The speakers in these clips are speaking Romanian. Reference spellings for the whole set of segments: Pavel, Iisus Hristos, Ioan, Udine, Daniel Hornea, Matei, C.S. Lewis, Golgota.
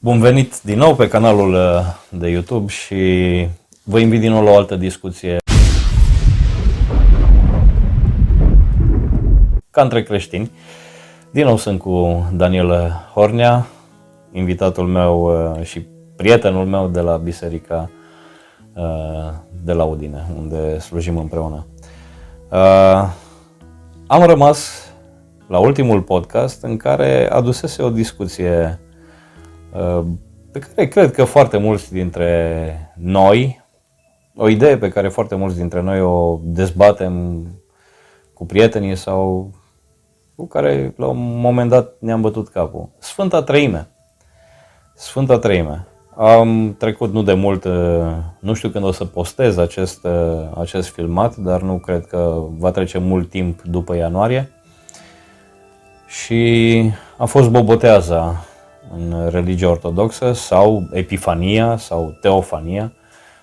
Bun venit din nou pe canalul de YouTube și vă invit din nou la o altă discuție ca între creștini. Din nou sunt cu Daniel Hornea, invitatul meu și prietenul meu de la biserica de la Udine, unde slujim împreună. Am rămas la ultimul podcast în care adusese o discuție pe care cred că foarte mulți dintre noi, o idee pe care foarte mulți dintre noi o dezbatem cu prietenii sau cu care la un moment dat ne-am bătut capul. Sfânta Treime. Sfânta Treime. Am trecut nu de mult, nu știu când o să postez acest filmat, dar nu cred că va trece mult timp după ianuarie. Și a fost boboteaza în religie ortodoxă sau epifania sau teofania,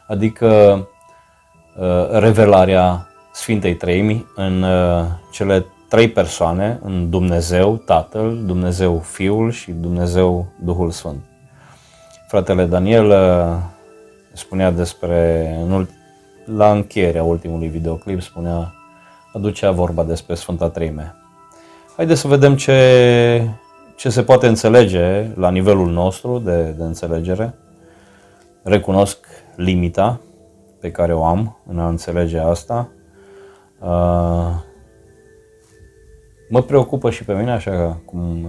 adică revelarea Sfintei Treimi în cele trei persoane, în Dumnezeu Tatăl, Dumnezeu Fiul și Dumnezeu Duhul Sfânt. Fratele Daniel spunea la încheierea ultimului videoclip, aducea vorba despre Sfânta Treime. Haideți să vedem ce se poate înțelege la nivelul nostru de înțelegere. Recunosc limita pe care o am în a înțelege asta. Mă preocupă și pe mine, așa cum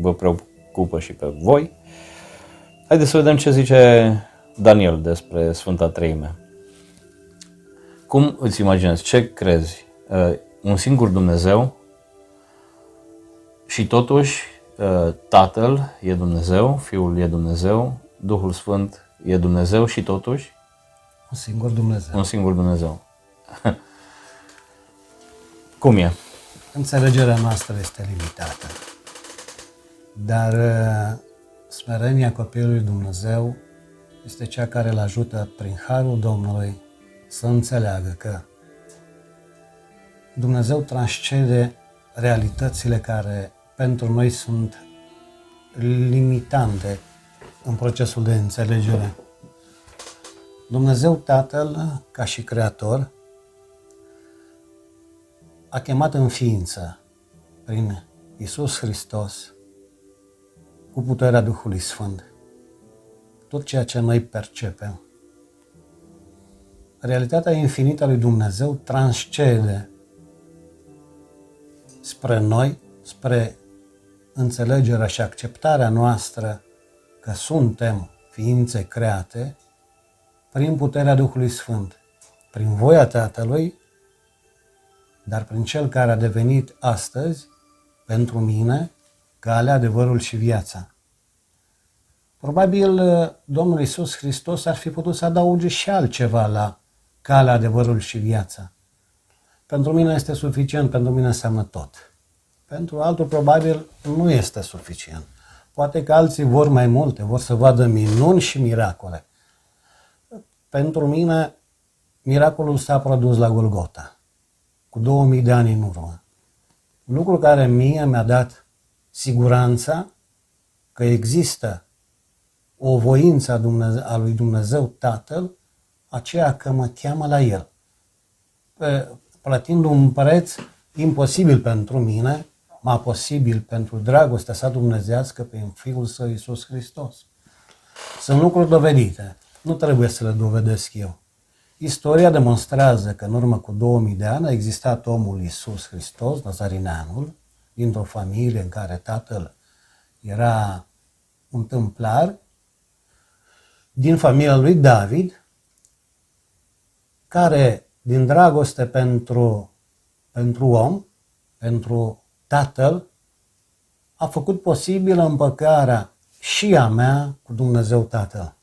vă preocupă și pe voi. Haideți să vedem ce zice Daniel despre Sfânta Treime. Cum îți imaginezi? Ce crezi? Un singur Dumnezeu și totuși Tatăl e Dumnezeu, Fiul e Dumnezeu, Duhul Sfânt e Dumnezeu și totuși un singur Dumnezeu. Un singur Dumnezeu. Cum e? Înțelegerea noastră este limitată, dar smerenia copilului Dumnezeu este cea care îl ajută prin harul Domnului să înțeleagă că Dumnezeu transcende realitățile care pentru noi sunt limitante în procesul de înțelegere. Dumnezeu Tatăl, ca și Creator, a chemat în ființă prin Iisus Hristos cu puterea Duhului Sfânt tot ceea ce noi percepem. Realitatea infinită a lui Dumnezeu transcende spre noi, spre înțelegerea și acceptarea noastră că suntem ființe create prin puterea Duhului Sfânt, prin voia Tatălui, dar prin Cel care a devenit astăzi, pentru mine, calea, adevărul și viața. Probabil Domnul Iisus Hristos ar fi putut să adauge și altceva la calea, adevărul și viața. Pentru mine este suficient, pentru mine înseamnă tot. Pentru altul probabil nu este suficient. Poate că alții vor mai multe, vor să vadă minuni și miracole. Pentru mine, miracolul s-a produs la Golgota, cu 2000 de ani în urmă. Lucru care mie mi-a dat siguranța că există o voință a lui Dumnezeu Tatăl, aceea că mă cheamă la El. Plătind un preț imposibil pentru mine, ma posibil pentru dragostea sa dumnezească prin Fiul Său Iisus Hristos. Sunt lucruri dovedite, nu trebuie să le dovedesc eu. Istoria demonstrează că în urmă cu 2000 de ani a existat omul Iisus Hristos, Nazarineanul, dintr-o familie în care tatăl era un tâmplar, din familia lui David, care din dragoste pentru om, pentru Tatăl, a făcut posibilă împăcarea și a mea cu Dumnezeu Tatăl.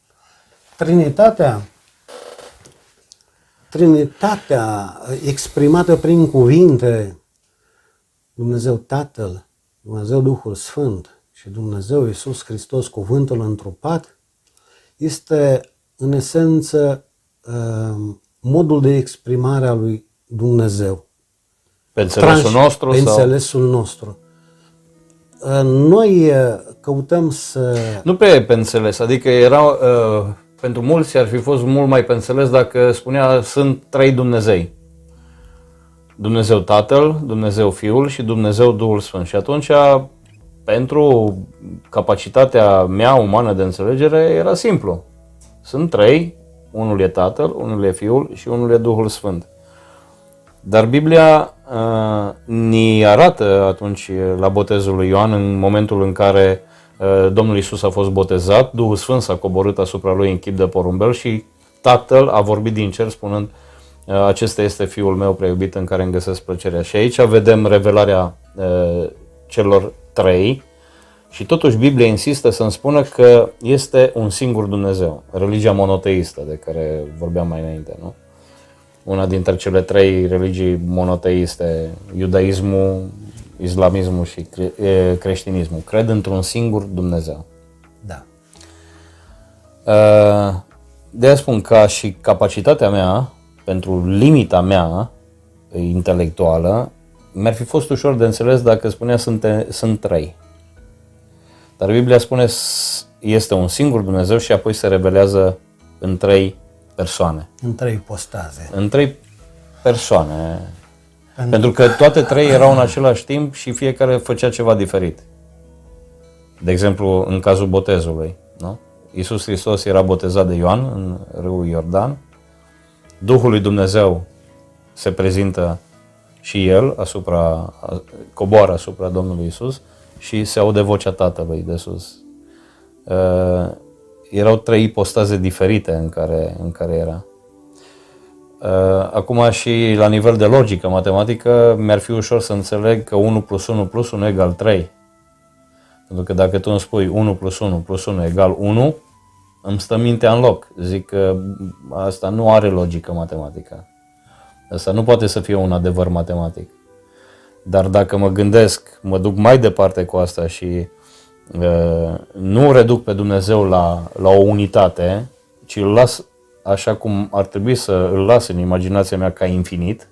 Trinitatea exprimată prin cuvinte, Dumnezeu Tatăl, Dumnezeu Duhul Sfânt și Dumnezeu Iisus Hristos, cuvântul întrupat, este în esență modul de exprimare a lui Dumnezeu. Pe înțelesul nostru? Pe înțelesul nostru. Noi căutăm să... Nu pe înțeles, adică era, pentru mulți ar fi fost mult mai pe înțeles dacă spunea sunt trei Dumnezei. Dumnezeu Tatăl, Dumnezeu Fiul și Dumnezeu Duhul Sfânt. Și atunci, pentru capacitatea mea umană de înțelegere, era simplu. Sunt trei, unul e Tatăl, unul e Fiul și unul e Duhul Sfânt. Dar Biblia ni arată atunci la botezul lui Ioan, în momentul în care Domnul Iisus a fost botezat, Duhul Sfânt s-a coborât asupra lui în chip de porumbel și Tatăl a vorbit din cer spunând: acesta este Fiul meu prea iubit în care îmi găsesc plăcerea. Și aici vedem revelarea celor trei și totuși Biblia insistă să-mi spună că este un singur Dumnezeu, religia monoteistă de care vorbeam mai înainte, nu? Una dintre cele trei religii monoteiste, iudaismul, islamismul și creștinismul. Cred într-un singur Dumnezeu. Da. De-aia spun că și capacitatea mea, pentru limita mea intelectuală, mi-ar fi fost ușor de înțeles dacă spunea sunt trei. Dar Biblia spune este un singur Dumnezeu și apoi se revelează în trei persoane. În trei postaze. În trei persoane. Pentru că toate trei erau în același timp și fiecare făcea ceva diferit. De exemplu, în cazul botezului, nu? Iisus Hristos era botezat de Ioan în râul Iordan. Duhul lui Dumnezeu se prezintă și el, coboară asupra Domnului Iisus și se aude vocea Tatălui de sus. Erau trei ipostaze diferite în care era. Acum și la nivel de logică, matematică, mi-ar fi ușor să înțeleg că 1 plus 1 plus 1 egal 3. Pentru că dacă tu îmi spui 1 plus 1 plus 1 egal 1, îmi stă mintea în loc. Zic că asta nu are logică matematică. Asta nu poate să fie un adevăr matematic. Dar dacă mă gândesc, mă duc mai departe cu asta și nu reduc pe Dumnezeu la o unitate, ci îl las așa cum ar trebui să îl las în imaginația mea ca infinit,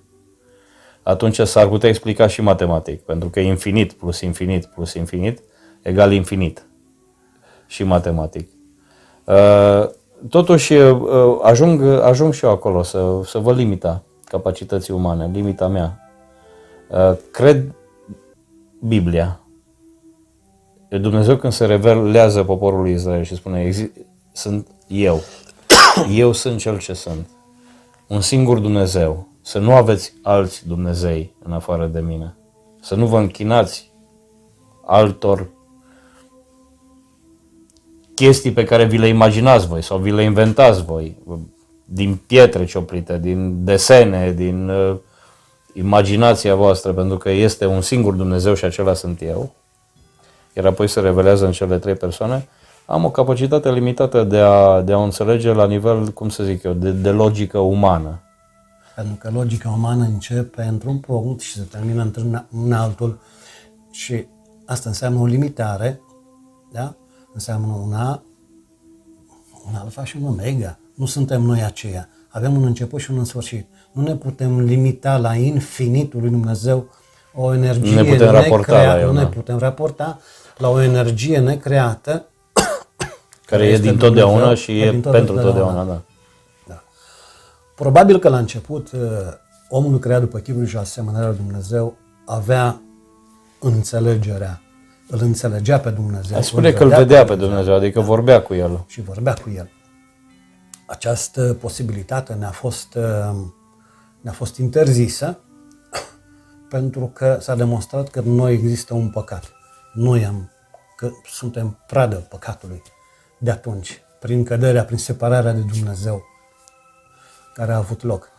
atunci s-ar putea explica și matematic, pentru că infinit plus infinit plus infinit egal infinit și matematic. Totuși ajung și eu acolo să văd limita capacității umane, limita mea. Cred Biblia. Dumnezeu când se revelează poporului Israel și spune sunt eu. Eu sunt cel ce sunt. Un singur Dumnezeu. Să nu aveți alți Dumnezei în afară de mine. Să nu vă închinați altor chestii pe care vi le imaginați voi sau vi le inventați voi. Din pietre cioplite, din desene, din imaginația voastră, pentru că este un singur Dumnezeu și acela sunt eu. Iar apoi se revelează în cele trei persoane. Am o capacitate limitată de a o înțelege la nivel, cum să zic eu, de logică umană. Pentru că logica umană începe într-un punct și se termină într-un altul și asta înseamnă o limitare, da? Înseamnă un alfa și un omega. Nu suntem noi aceia. Avem un început și un sfârșit. Nu ne putem limita la infinitul lui Dumnezeu, o energie nu ne putem raporta la o energie necreată care e din totdeauna și e pentru totdeauna. Da. Probabil că la început omul creat după chipul și asemănarea lui Dumnezeu avea înțelegerea, îl înțelegea pe Dumnezeu. Spune că îl vedea pe Dumnezeu, adică vorbea cu el. Și vorbea cu el. Această posibilitate ne-a fost interzisă pentru că s-a demonstrat că noi există un păcat. Că suntem pradă păcatului de atunci, prin căderea, prin separarea de Dumnezeu care a avut loc.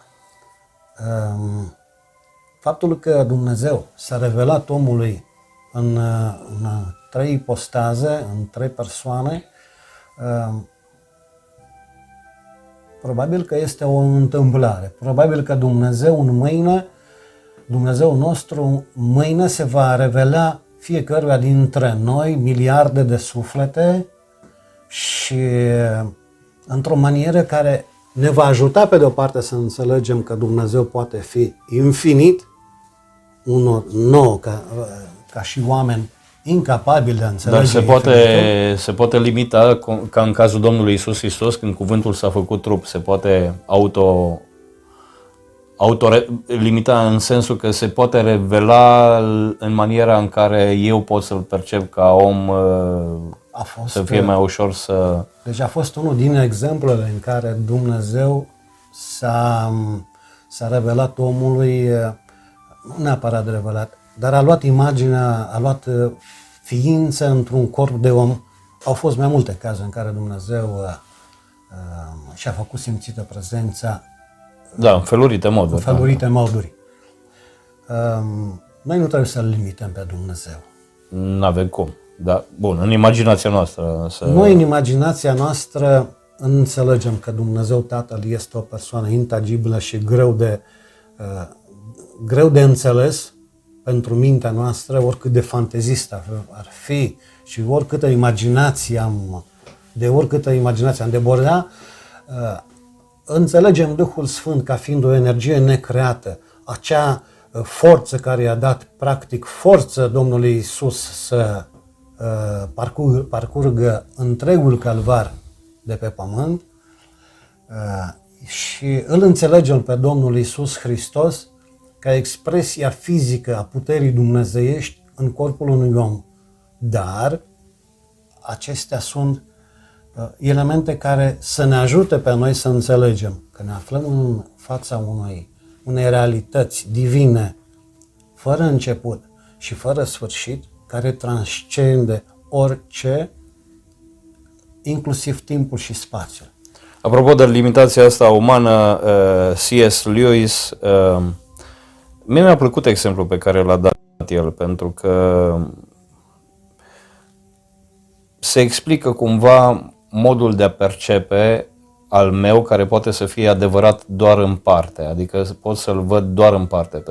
Faptul că Dumnezeu s-a revelat omului în trei ipostaze, în trei persoane, probabil că este o întâmplare. Probabil că Dumnezeu nostru mâine se va revela fiecăruia dintre noi, miliarde de suflete, și într-o manieră care ne va ajuta pe de-o parte să înțelegem că Dumnezeu poate fi infinit, unor nouă ca și oameni incapabil de a înțelege. Dar se poate limita, ca în cazul Domnului Iisus Hristos, când cuvântul s-a făcut trup, se poate limita în sensul că se poate revela în maniera în care eu pot să-l percep ca om, să fie mai ușor să... Deci a fost unul din exemplele în care Dumnezeu s-a revelat omului, nu neapărat revelat, dar a luat imaginea, a luat ființă într-un corp de om. Au fost mai multe cazuri în care Dumnezeu și-a făcut simțită prezența. Da, în felurite moduri. În felurite moduri. Noi nu trebuie să-L limităm pe Dumnezeu. N-avem cum. Da, bun, în imaginația noastră. Noi în imaginația noastră înțelegem că Dumnezeu Tatăl este o persoană intangibilă și greu de înțeles pentru mintea noastră, oricât de fantezist ar fi și oricâtă imaginație am deborda, înțelegem Duhul Sfânt ca fiind o energie necreată, acea forță care i-a dat practic forță Domnului Iisus să parcurgă întregul calvar de pe pământ, și îl înțelegem pe Domnul Iisus Hristos ca expresia fizică a puterii dumnezeiești în corpul unui om. Dar acestea sunt elemente care să ne ajute pe noi să înțelegem că ne aflăm în fața unei realități divine, fără început și fără sfârșit, care transcende orice, inclusiv timpul și spațiul. Apropo de limitația asta umană, C.S. Lewis, mie mi-a plăcut exemplul pe care l-a dat el, pentru că se explică cumva modul de a percepe al meu, care poate să fie adevărat doar în parte, adică pot să-l văd doar în parte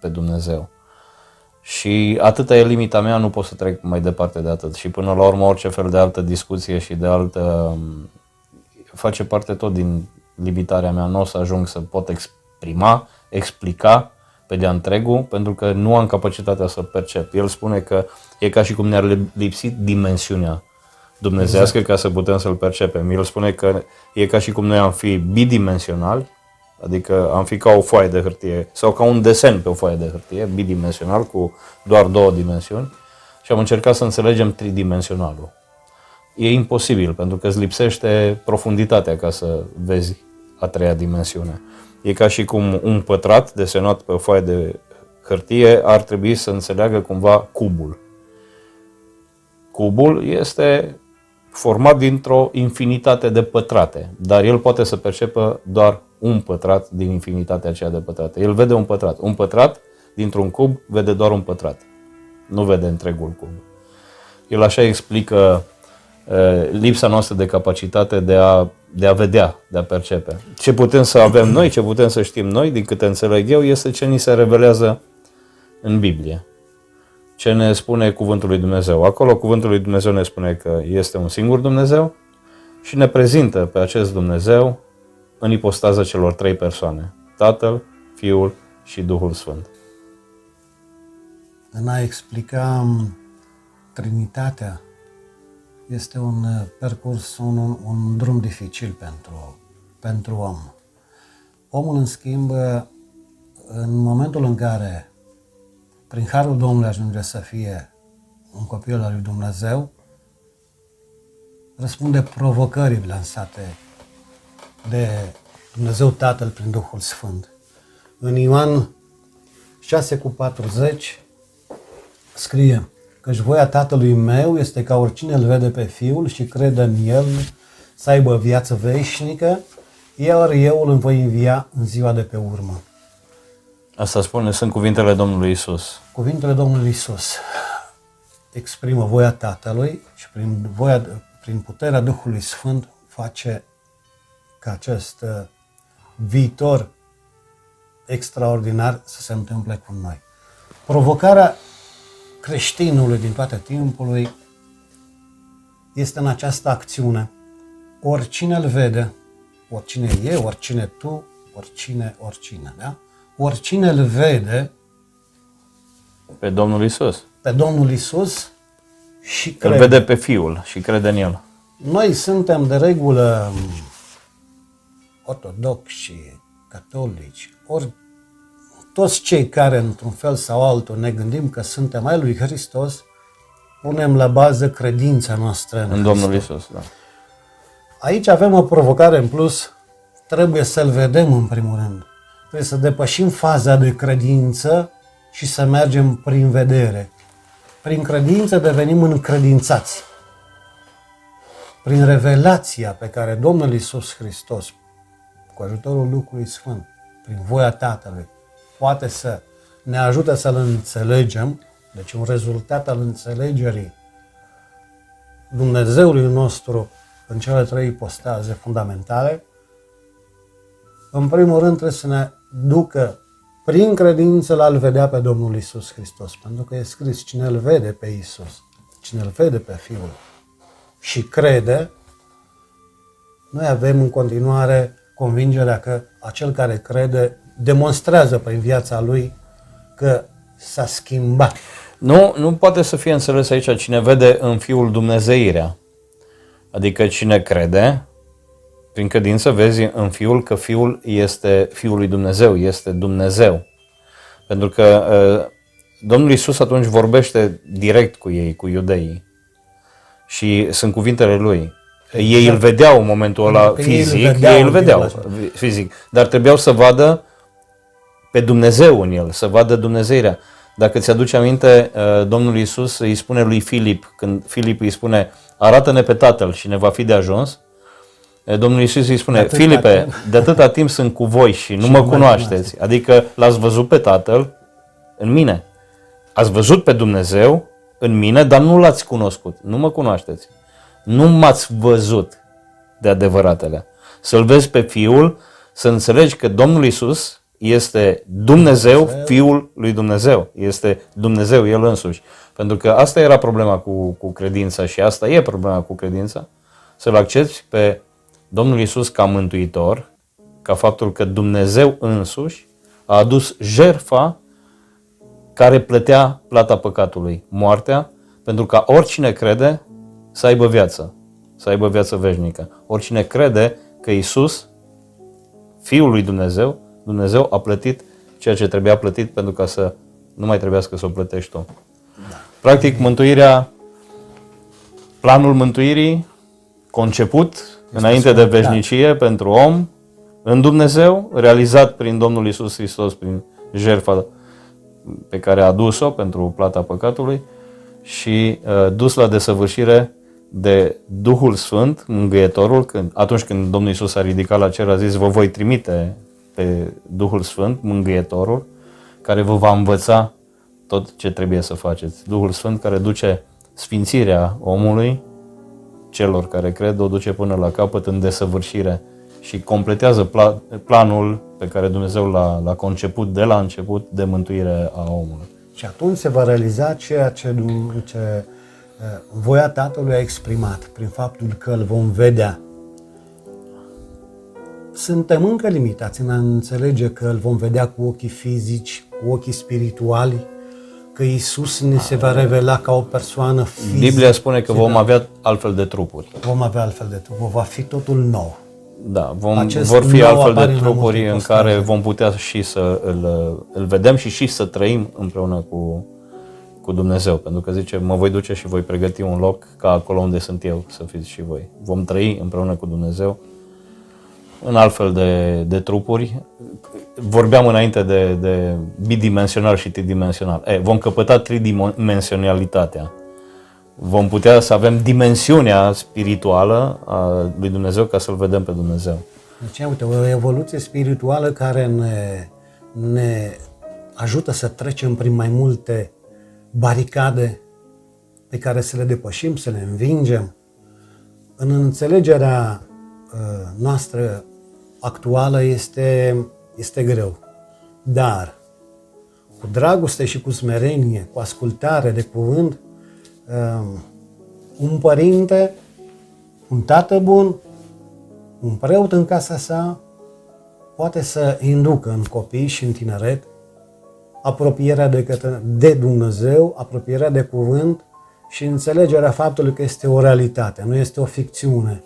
pe Dumnezeu. Și atâta e limita mea, nu pot să trec mai departe de atât. Și până la urmă orice fel de altă discuție și de altă face parte tot din limitarea mea. Nu o să ajung să pot explica pe de-a întregul, pentru că nu am capacitatea să percep. El spune că e ca și cum ne-ar lipsi dimensiunea dumnezească ca să putem să-l percepem. El spune că e ca și cum noi am fi bidimensionali, adică am fi ca o foaie de hârtie sau ca un desen pe o foaie de hârtie, bidimensional, cu doar două dimensiuni, și am încercat să înțelegem tridimensionalul. E imposibil, pentru că îți lipsește profunditatea ca să vezi a treia dimensiune. E ca și cum un pătrat desenat pe o foaie de hârtie ar trebui să înțeleagă cumva cubul. Cubul este format dintr-o infinitate de pătrate, dar el poate să percepă doar un pătrat din infinitatea aceea de pătrate. El vede un pătrat. Un pătrat dintr-un cub vede doar un pătrat. Nu vede întregul cub. El așa explică lipsa noastră de capacitate de a vedea, de a percepe. Ce putem să avem noi, ce putem să știm noi, din câte înțeleg eu, este ce ni se revelează în Biblie. Ce ne spune Cuvântul lui Dumnezeu. Acolo Cuvântul lui Dumnezeu ne spune că este un singur Dumnezeu și ne prezintă pe acest Dumnezeu în ipostaza celor trei persoane. Tatăl, Fiul și Duhul Sfânt. În a explica Trinitatea este un percurs, un drum dificil pentru om. Omul, în schimb, în momentul în care prin harul Domnului ajunge să fie un copil al lui Dumnezeu, răspunde provocării lansate de Dumnezeu Tatăl prin Duhul Sfânt. În Ioan 6,40 scrie: căci voia Tatălui meu este ca oricine îl vede pe Fiul și crede în El să aibă viață veșnică, iar eu îl voi învia în ziua de pe urmă. Asta spune, sunt cuvintele Domnului Iisus. Cuvintele Domnului Iisus exprimă voia Tatălui și prin puterea Duhului Sfânt face ca acest viitor extraordinar să se întâmple cu noi. Provocarea creștinului din toate timpului este în această acțiune. Oricine îl vede, oricine e, oricine tu, oricine, da? Oricine îl vede pe Domnul Iisus, și crede. Îl vede pe Fiul și crede în El. Noi suntem de regulă ortodoxi, catolici, ori toți cei care într-un fel sau altul ne gândim că suntem ai lui Hristos, punem la bază credința noastră în Domnul Iisus. Da. Aici avem o provocare în plus, trebuie să-L vedem în primul rând. Trebuie să depășim faza de credință și să mergem prin vedere. Prin credință devenim încredințați. Prin revelația pe care Domnul Iisus Hristos, cu ajutorul Duhului Sfânt, prin voia Tatălui, poate să ne ajute să-L înțelegem, deci un rezultat al înțelegerii Dumnezeului nostru în cele trei ipostaze fundamentale, în primul rând trebuie să ne ducă prin credință la a-L vedea pe Domnul Iisus Hristos, pentru că e scris, cine Îl vede pe Iisus, cine Îl vede pe Fiul și crede, noi avem în continuare convingerea că acel care crede demonstrează prin viața lui că s-a schimbat. Nu poate să fie înțeles aici cine vede în Fiul dumnezeirea. Adică cine crede, prin credință vezi în Fiul că Fiul este Fiul lui Dumnezeu, este Dumnezeu. Pentru că Domnul Iisus atunci vorbește direct cu ei, cu iudeii. Și sunt cuvintele Lui. Ei Îl vedeau în momentul ăla fizic, ei îl vedeau fizic, dar trebuiau să vadă pe Dumnezeu în El, să vadă dumnezeirea. Dacă ți-aduce aminte, Domnul Iisus îi spune lui Filip, când Filip îi spune, arată-ne pe Tatăl și ne va fi de ajuns, Domnul Iisus îi spune, Filipe, de atâta timp sunt cu voi și nu mă cunoașteți, adică L-ați văzut pe Tatăl în mine, ați văzut pe Dumnezeu în mine, dar nu L-ați cunoscut, nu mă cunoașteți. Nu m-ați văzut de adevăratele. Să-L vezi pe Fiul, să înțelegi că Domnul Iisus este Dumnezeu, Fiul lui Dumnezeu. Este Dumnezeu El însuși. Pentru că asta era problema cu credința și asta e problema cu credința. Să-L accepti pe Domnul Iisus ca mântuitor, ca faptul că Dumnezeu însuși a adus jertfa care plătea plata păcatului, moartea, pentru ca oricine crede să aibă viață, să aibă viață veșnică. Oricine crede că Iisus, Fiul lui Dumnezeu, Dumnezeu a plătit ceea ce trebuia plătit pentru ca să nu mai trebuiască să o plătești tu. Da. Practic, mântuirea, planul mântuirii conceput înainte de veșnicie pentru om, în Dumnezeu, realizat prin Domnul Iisus Hristos, prin jertfa pe care a adus-o pentru plata păcatului, și dus la desăvârșire de Duhul Sfânt, Mângâietorul, atunci când Domnul Iisus a ridicat la cer, a zis, vă voi trimite pe Duhul Sfânt, Mângâietorul, care vă va învăța tot ce trebuie să faceți. Duhul Sfânt care duce sfințirea omului, celor care cred, o duce până la capăt în desăvârșire și completează planul pe care Dumnezeu l-a conceput de la început de mântuire a omului. Și atunci se va realiza ceea ce voia Tatălui a exprimat prin faptul că Îl vom vedea. Suntem încă limitați în a înțelege că Îl vom vedea cu ochii fizici, cu ochii spirituali, că Iisus ne se va revela ca o persoană fizică. Biblia spune că vom avea altfel de trupuri. Vom avea altfel de trupuri, va fi totul nou. Da, vor fi altfel de trupuri în care vom putea și să îl vedem și să trăim împreună cu Dumnezeu. Pentru că zice, mă voi duce și voi pregăti un loc ca acolo unde sunt eu să fiți și voi. Vom trăi împreună cu Dumnezeu în altfel de trupuri. Vorbeam înainte de bidimensional și tridimensional. Vom căpăta tridimensionalitatea. Vom putea să avem dimensiunea spirituală a lui Dumnezeu ca să-L vedem pe Dumnezeu. Deci, uite, o evoluție spirituală care ne ajută să trecem prin mai multe baricade pe care să le depășim, să le învingem. În înțelegerea noastră actuală este greu, dar cu dragoste și cu smerenie, cu ascultare de cuvânt, un părinte, un tată bun, un preot în casa sa poate să inducă în copii și în tineret apropierea de Dumnezeu, apropierea de cuvânt și înțelegerea faptului că este o realitate, nu este o ficțiune.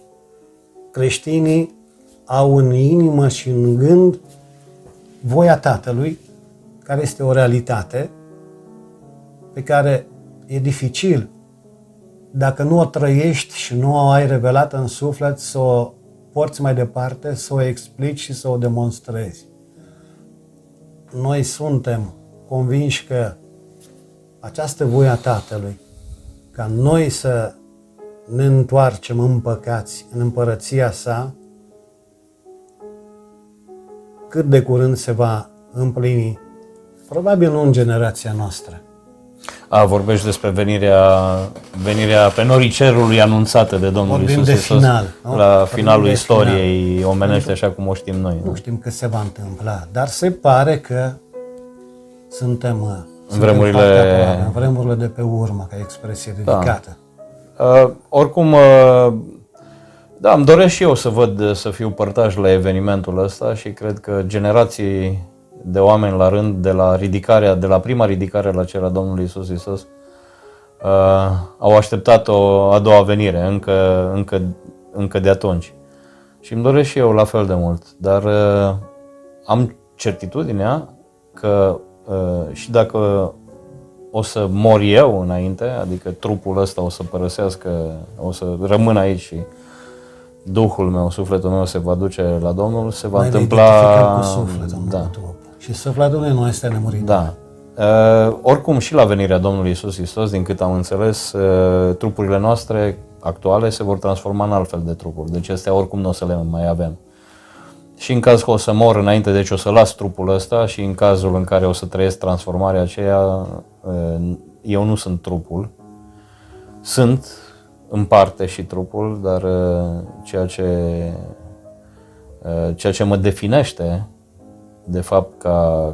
Creștinii au în inimă și în gând voia Tatălui, care este o realitate pe care e dificil, dacă nu o trăiești și nu o ai revelată în suflet, să o porți mai departe, să o explici și să o demonstrezi. Noi suntem convinși că această voie a Tatălui, ca noi să ne întoarcem împăcați în împărăția sa, cât de curând se va împlini, probabil nu în generația noastră. Vorbești despre venirea pe norii cerului anunțată de Domnul Iisus Hristos la finalul istoriei omenești, așa cum o știm noi. Nu știm că se va întâmpla, dar se pare că suntem în vremurile de pe urmă, ca expresie dedicată. Oricum, da, îmi doresc și eu să văd, să fiu părtaș la evenimentul ăsta și cred că generații de oameni la rând, de la prima ridicare la cel a Domnului Iisus Hristos, au așteptat o a doua venire, încă de atunci. Și îmi doresc și eu la fel de mult, dar am certitudinea că și dacă o să mor eu înainte, adică trupul ăsta o să părăsească, o să rămân aici și Duhul meu, sufletul meu se va duce la Domnul, se va întâmpla... Cu sufletul, da. Și sufletul meu nu este nemuritor. Da. Oricum, și la venirea Domnului Iisus Hristos, din cât am înțeles, trupurile noastre actuale se vor transforma în altfel de trupuri. Deci astea oricum nu o să le mai avem. Și în caz că o să mor înainte, deci o să las trupul ăsta, și în cazul în care o să trăiesc transformarea aceea, eu nu sunt trupul. Sunt în parte și trupul, dar ceea ce mă definește, de fapt,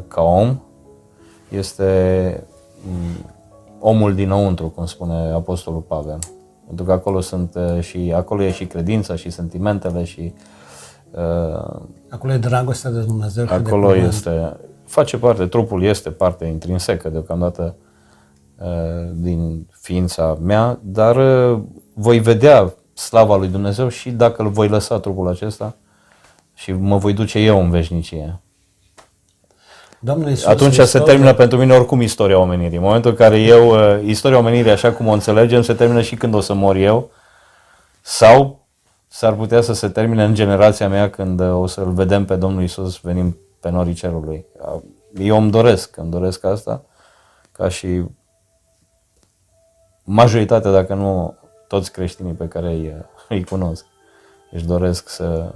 ca om, este omul dinăuntru, cum spune Apostolul Pavel. Pentru că acolo e și credința, și sentimentele, și acolo e dragostea de Dumnezeu. Acolo este, face parte, trupul este parte intrinsecă deocamdată din ființa mea, dar voi vedea slava lui Dumnezeu și dacă îl voi lăsa trupul acesta și mă voi duce eu în veșnicie. Domnul Iisus atunci se termină pentru mine oricum istoria omenirii. În momentul în care istoria omenirii, așa cum o înțelegem, se termină și când o să mor eu, sau s-ar putea să se termine în generația mea, când o să-L vedem pe Domnul Iisus venim pe norii cerului. Eu îmi doresc asta, ca și majoritatea, dacă nu toți creștinii pe care îi cunosc, își doresc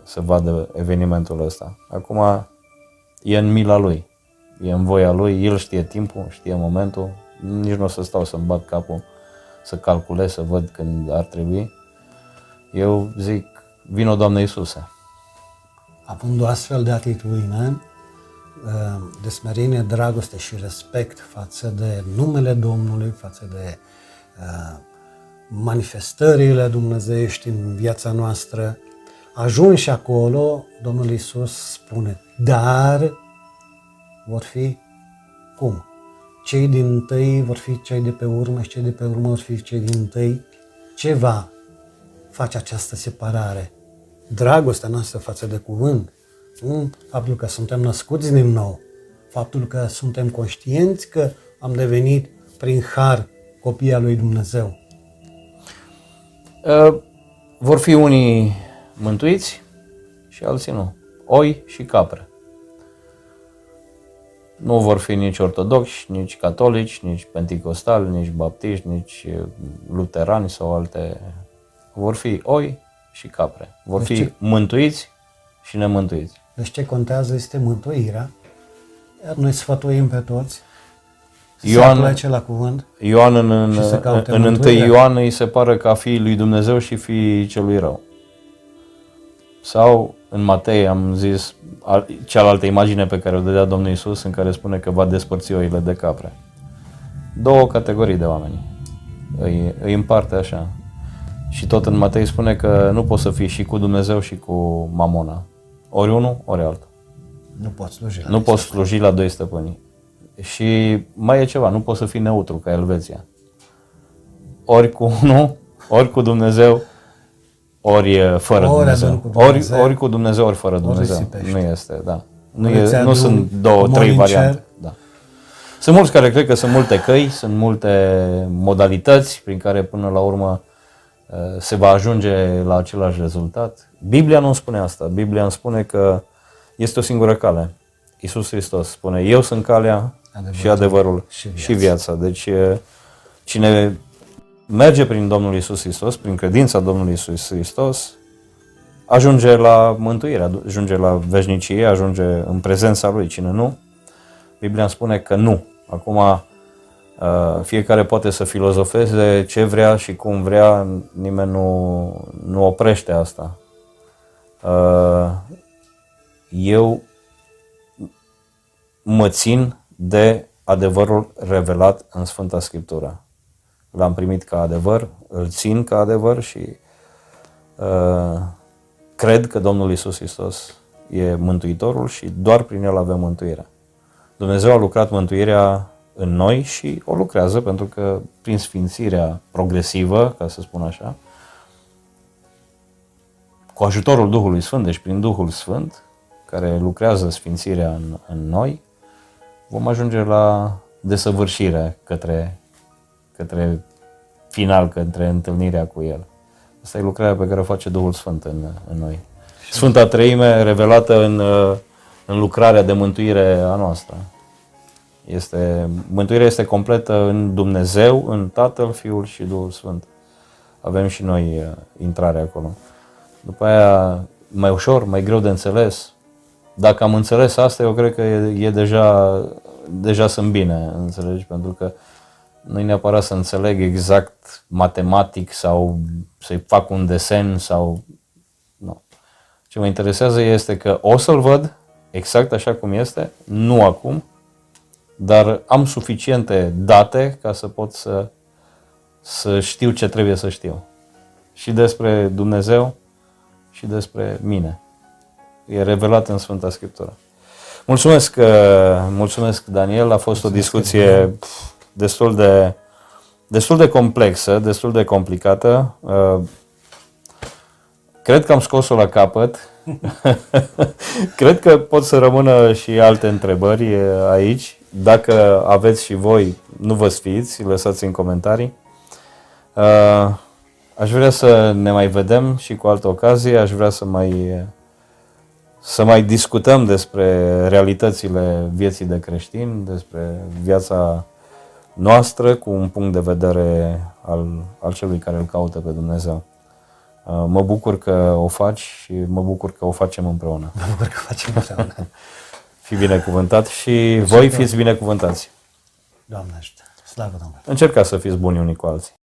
să vadă evenimentul ăsta. Acum e în mila Lui, e în voia Lui, El știe timpul, știe momentul, nici nu o să stau să-mi bat capul, să calculez, să văd când ar trebui. Eu zic, vino Doamne Iisuse! Având o astfel de atitudine de smerenie, dragoste și respect față de numele Domnului, față de manifestările dumnezeiești în viața noastră, ajunși acolo, Domnul Iisus spune, dar vor fi cum? Cei dintâi vor fi cei de pe urmă și cei de pe urmă vor fi cei dintâi. Ceva face această separare. Dragostea noastră față de cuvânt, faptul că suntem născuți din nou, faptul că suntem conștienți că am devenit prin har copii al lui Dumnezeu. Vor fi unii mântuiți și alții nu. Oi și capre. Nu vor fi nici ortodoxi, nici catolici, nici penticostali, nici baptiști, nici luterani sau alte... Vor fi oi și capre. Vor fi mântuiți și nemântuiți. Deci ce contează este mântuirea. Iar noi sfătuim pe toți să plece la cuvânt. Ioan în 1 Ioan îi separă ca fiii lui Dumnezeu și fiii celui rău. Sau în Matei am zis cealaltă imagine pe care o dădea Domnul Iisus, în care spune că va despărți oile de capre. Două categorii de oameni. Îi împarte așa. Și tot în Matei spune că nu poți să fii și cu Dumnezeu și cu mamona. Ori unul, ori altul. Nu poți sluji la doi stăpâni. Și mai e ceva, nu poți să fii neutru ca Elveția. ori cu unul, ori cu Dumnezeu, ori fără Dumnezeu. Ori cu Dumnezeu, ori fără Dumnezeu. Nu este, da. Nu sunt două, trei variante. Da. Sunt mulți care cred că sunt multe căi, sunt multe modalități prin care până la urmă se va ajunge la același rezultat. Biblia nu spune asta. Biblia îmi spune că este o singură cale. Iisus Hristos spune, eu sunt calea și adevărul și viața. Deci cine merge prin Domnul Iisus Hristos, prin credința Domnului Iisus Hristos, ajunge la mântuire, ajunge la veșnicie, ajunge în prezența Lui. Cine nu, Biblia îmi spune că nu. Acum fiecare poate să filozofeze ce vrea și cum vrea, nimeni nu oprește asta. Eu mă țin de adevărul revelat în Sfânta Scriptură. L-am primit ca adevăr, îl țin ca adevăr și cred că Domnul Iisus Hristos e Mântuitorul și doar prin El avem mântuirea. Dumnezeu a lucrat mântuirea în noi și o lucrează, pentru că prin sfințirea progresivă, ca să spun așa, cu ajutorul Duhului Sfânt, deci prin Duhul Sfânt, care lucrează sfințirea în noi, vom ajunge la desăvârșire către final, către întâlnirea cu El. Asta e lucrarea pe care o face Duhul Sfânt în noi. Sfânta Treime revelată în lucrarea de mântuire a noastră. Mântuirea este completă în Dumnezeu, în Tatăl, Fiul și Duhul Sfânt. Avem și noi intrare acolo. După aia, mai ușor, mai greu de înțeles. Dacă am înțeles asta, eu cred că e deja sunt bine, înțelegi? Pentru că nu-i neapărat să înțeleg exact matematic sau să-i fac un desen sau... Nu. Ce mă interesează este că o să-l văd exact așa cum este, nu acum, dar am suficiente date ca să pot să știu ce trebuie să știu. Și despre Dumnezeu și despre mine. E revelat în Sfânta Scriptură. Mulțumesc Daniel, a fost o discuție destul de complexă, destul de complicată. Cred că am scos-o la capăt. Cred că pot să rămână și alte întrebări aici. Dacă aveți și voi, nu vă sfiiți, lăsați în comentarii. Aș vrea să ne mai vedem și cu altă ocazie. Aș vrea să mai discutăm despre realitățile vieții de creștini, despre viața noastră cu un punct de vedere al celui care îl caută pe Dumnezeu. Mă bucur că o faci și mă bucur că o facem împreună. Mă bucur că o facem împreună. Fii binecuvântat și voi fiți binecuvântați. Doamne ajută! Slavă Domnului! Încercați să fiți buni unii cu alții.